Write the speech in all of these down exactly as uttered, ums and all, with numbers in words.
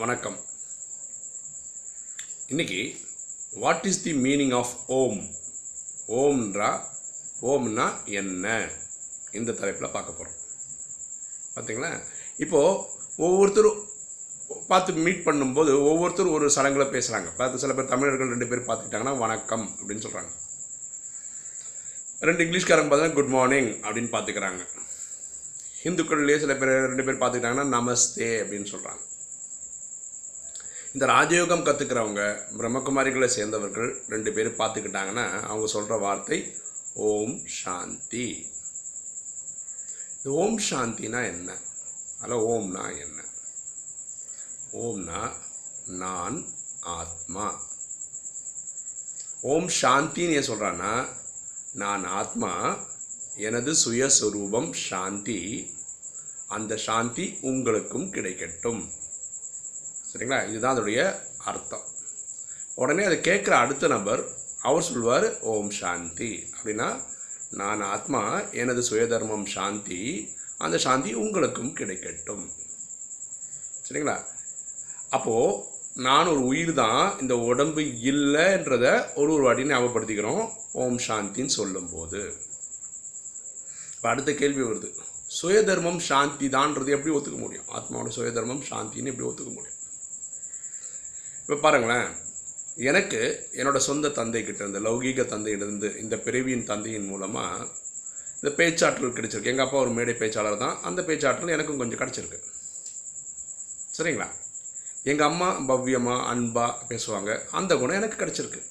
வணக்கம். இன்னைக்கு what is the meaning of Om, ஓம்ன்றா ஓம்னா என்ன, இந்த தலைப்பில் பார்க்க போகிறோம். பார்த்தீங்களா, இப்போது ஒவ்வொருத்தரும் பார்த்து மீட் பண்ணும்போது ஒவ்வொருத்தரும் ஒரு சடங்கில் பேசுகிறாங்க. பார்த்து சில பேர் தமிழர்கள் ரெண்டு பேர் பார்த்துக்கிட்டாங்கன்னா வணக்கம் அப்படின்னு சொல்கிறாங்க. ரெண்டு இங்கிலீஷ்காரங்க பார்த்தீங்கன்னா குட் மார்னிங் அப்படின்னு பார்த்துக்கிறாங்க. ஹிந்துக்கள்லேயே சில பேர் ரெண்டு பேர் பார்த்துக்கிட்டாங்கன்னா நமஸ்தே அப்படின்னு சொல்கிறாங்க. இந்த ராஜயோகம் கற்றுக்கிறவங்க பிரம்மகுமாரிகளை சேர்ந்தவர்கள் ரெண்டு பேர் பார்த்துக்கிட்டாங்கன்னா அவங்க சொல்கிற வார்த்தை ஓம் சாந்தி. ஓம் சாந்தினா என்ன, அல்ல ஓம்னா என்ன? ஓம்னா நான் ஆத்மா. ஓம் சாந்தின்னு ஏன் சொல்கிறான்னா, நான் ஆத்மா, எனது சுயஸ்வரூபம் சாந்தி, அந்த சாந்தி உங்களுக்கும் கிடைக்கட்டும். சரிங்களா, இதுதான் அதோடைய அர்த்தம். உடனே அதை கேட்குற அடுத்த நபர் அவர் சொல்வார் ஓம் சாந்தி அப்படின்னா நான் ஆத்மா, எனது சுயதர்மம் சாந்தி, அந்த சாந்தி உங்களுக்கும் கிடைக்கட்டும். சரிங்களா, அப்போது நான் ஒரு உயிர் தான், இந்த உடம்பு இல்லைன்றதை ஒரு ஒரு வாட்டி ஞாபகப்படுத்திக்கிறோம் ஓம் சாந்தின்னு சொல்லும்போது. இப்போ அடுத்த கேள்வி வருது, சுயதர்மம் சாந்தி தான்றது எப்படி ஒத்துக்க முடியும்? ஆத்மாவோட சுயதர்மம் சாந்தின்னு எப்படி ஒத்துக்க முடியும்? இப்போ பாருங்களேன், எனக்கு என்னோடய சொந்த தந்தைக்கிட்ட இருந்து, லௌகீக தந்தையிலிருந்து, இந்த பிறவியின் தந்தையின் மூலமாக இந்த பேச்சாற்றல் கிடைச்சிருக்கு. எங்கள் அப்பா ஒரு மேடை பேச்சாளர் தான், அந்த பேச்சாற்றல் எனக்கும் கொஞ்சம் கிடச்சிருக்கு. சரிங்களா, எங்கள் அம்மா பவ்யமாக அன்பாக பேசுவாங்க, அந்த குணம் எனக்கு கிடச்சிருக்கு.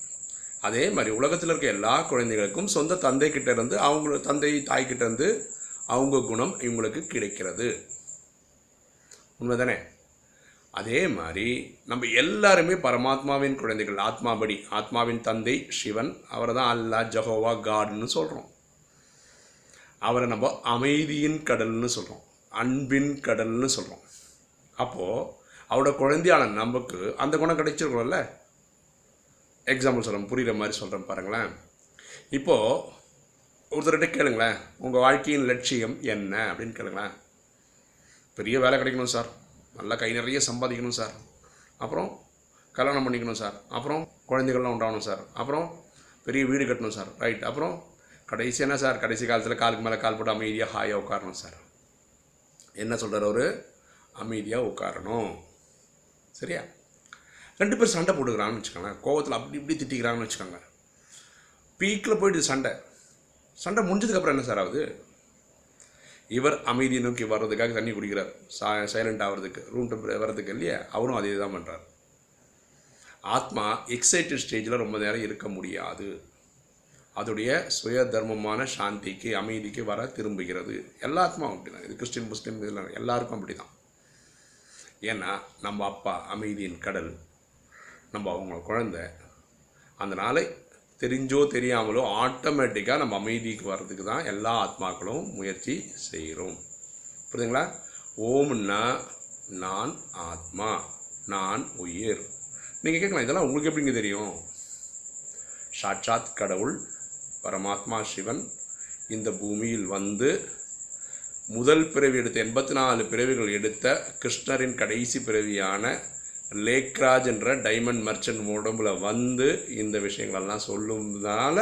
அதே மாதிரி உலகத்தில் இருக்க எல்லா குழந்தைகளுக்கும் சொந்த தந்தைக்கிட்டேருந்து, அவங்க தந்தை தாய்கிட்டேருந்து அவங்க குணம் இவங்களுக்கு கிடைக்கிறது. உண்மை தானே? அதே மாதிரி நம்ம எல்லாருமே பரமாத்மாவின் குழந்தைகள். ஆத்மாபடி ஆத்மாவின் தந்தை சிவன், அவரை தான் அல்லா, ஜஹோவா, காட்னு சொல்கிறோம். அவரை நம்ம அமைதியின் கடல்னு சொல்கிறோம், அன்பின் கடல்னு சொல்கிறோம். அப்போது அவரோட குழந்தையான நமக்கு அந்த குணம் கிடைச்சிருக்கணும்ல. எக்ஸாம்பிள் சொல்கிறோம், புரிகிற மாதிரி சொல்கிறோம். பாருங்களேன், இப்போது ஒருத்தர்கிட்ட கேளுங்களேன் உங்கள் வாழ்க்கையின் லட்சியம் என்ன அப்படின்னு கேளுங்களேன். பெரிய வேலை கிடைக்கணும் சார், நல்லா கை நிறைய சம்பாதிக்கணும் சார், அப்புறம் கல்யாணம் பண்ணிக்கணும் சார், அப்புறம் குழந்தைகள்லாம் உண்டாகணும் சார், அப்புறம் பெரிய வீடு கட்டணும் சார், ரைட், அப்புறம் கடைசி என்ன சார், கடைசி காலத்தில் காலுக்கு மேலே கால் போட்டு அமைதியாக ஹாயாக உட்காரணும் சார். என்ன சொல்கிறார் அவர்? அமைதியாக உட்காரணும். சரியா, ரெண்டு பேர் சண்டை போட்டுக்கிறான்னு வச்சுக்கோங்களேன், கோவத்தில் அப்படி இப்படி திட்டிக்கிறாங்கன்னு வச்சுக்கோங்க. பீக்கில் போயிட்டு சண்டை சண்டை முடிஞ்சதுக்கப்புறம் என்ன சார் ஆகுது? இவர் அமைதியை நோக்கி வர்றதுக்காக தண்ணி குடிக்கிறார், சா சைலண்ட் ஆகிறதுக்கு, ரூம் டெம்பரேச்சர் வர்றதுக்கு இல்லையா, அவரும் அதே தான் பண்ணுறார். ஆத்மா எக்ஸைட்டட் ஸ்டேஜில் ரொம்ப நேரம் இருக்க முடியாது, அதோடைய சுய தர்மமான சாந்திக்கு அமைதிக்கு வர திரும்புகிறது. எல்லா ஆத்மாவும் அப்படி தான், இது கிறிஸ்டின் முஸ்லீம் இதெல்லாம் எல்லாருக்கும் அப்படி தான். ஏன்னா நம்ம அப்பா அமைதியின் கடல், நம்ம அவங்க குழந்தை, அதனால் தெரிஞ்சோ தெரியாமலோ ஆட்டோமேட்டிக்காக நம்ம அமைதிக்கு வர்றதுக்கு தான் எல்லா ஆத்மாக்களும் முயற்சி செய்கிறோம். புரியுதுங்களா? ஓம்னா நான் ஆத்மா, நான் உயிர். நீங்கள் கேட்கலாம், இதெல்லாம் உங்களுக்கு எப்படிங்க தெரியும்? சாட்சாத் கடவுள் பரமாத்மா சிவன் இந்த பூமியில் வந்து முதல் பிறவி எடுத்த எண்பத்தி நாலு பிறவிகள் எடுத்த கிருஷ்ணரின் கடைசி பிறவியான லேக்ராஜ் என்ற டைமண்ட் மர்ச்சென்ட் உடம்புல வந்து இந்த விஷயங்களெல்லாம் சொல்லுறதுனால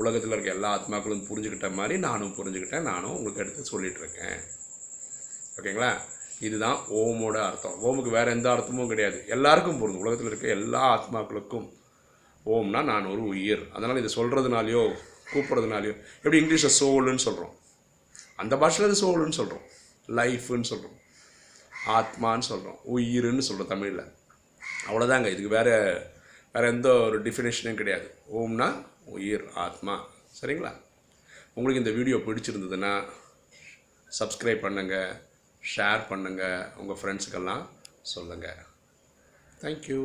உலகத்தில் இருக்க எல்லா ஆத்மாக்களும் புரிஞ்சுக்கிட்ட மாதிரி நானும் புரிஞ்சுக்கிட்டேன், நானும் உங்களுக்கு எடுத்து சொல்லிகிட்ருக்கேன். ஓகேங்களா, இதுதான் ஓமோட அர்த்தம். ஓமுக்கு வேறு எந்த அர்த்தமும் கிடையாது, எல்லாருக்கும் புரிஞ்சும், உலகத்தில் இருக்க எல்லா ஆத்மாக்களுக்கும். ஓம்னா நான் ஒரு உயிர், அதனால் இது சொல்கிறதுனாலையோ கூப்பிட்றதுனாலையோ, எப்படி இங்கிலீஷில் சோலுன்னு சொல்கிறோம், அந்த பாஷையில் அது சோலுன்னு சொல்கிறோம், லைஃப்னு சொல்கிறோம், ஆத்மான்னு சொல்கிறோம், உயிர்ன்னு சொல்கிறோம் தமிழில். அவ்வளோதாங்க, இதுக்கு வேறு வேறு எந்த ஒரு டிஃபினேஷனும் கிடையாது. ஓம்னா உயிர், ஆத்மா. சரிங்களா, உங்களுக்கு இந்த வீடியோ பிடிச்சிருந்ததுன்னா சப்ஸ்கிரைப் பண்ணுங்கள், ஷேர் பண்ணுங்கள், உங்கள் ஃப்ரெண்ட்ஸுக்கெல்லாம் சொல்லுங்கள். தேங்க்யூ.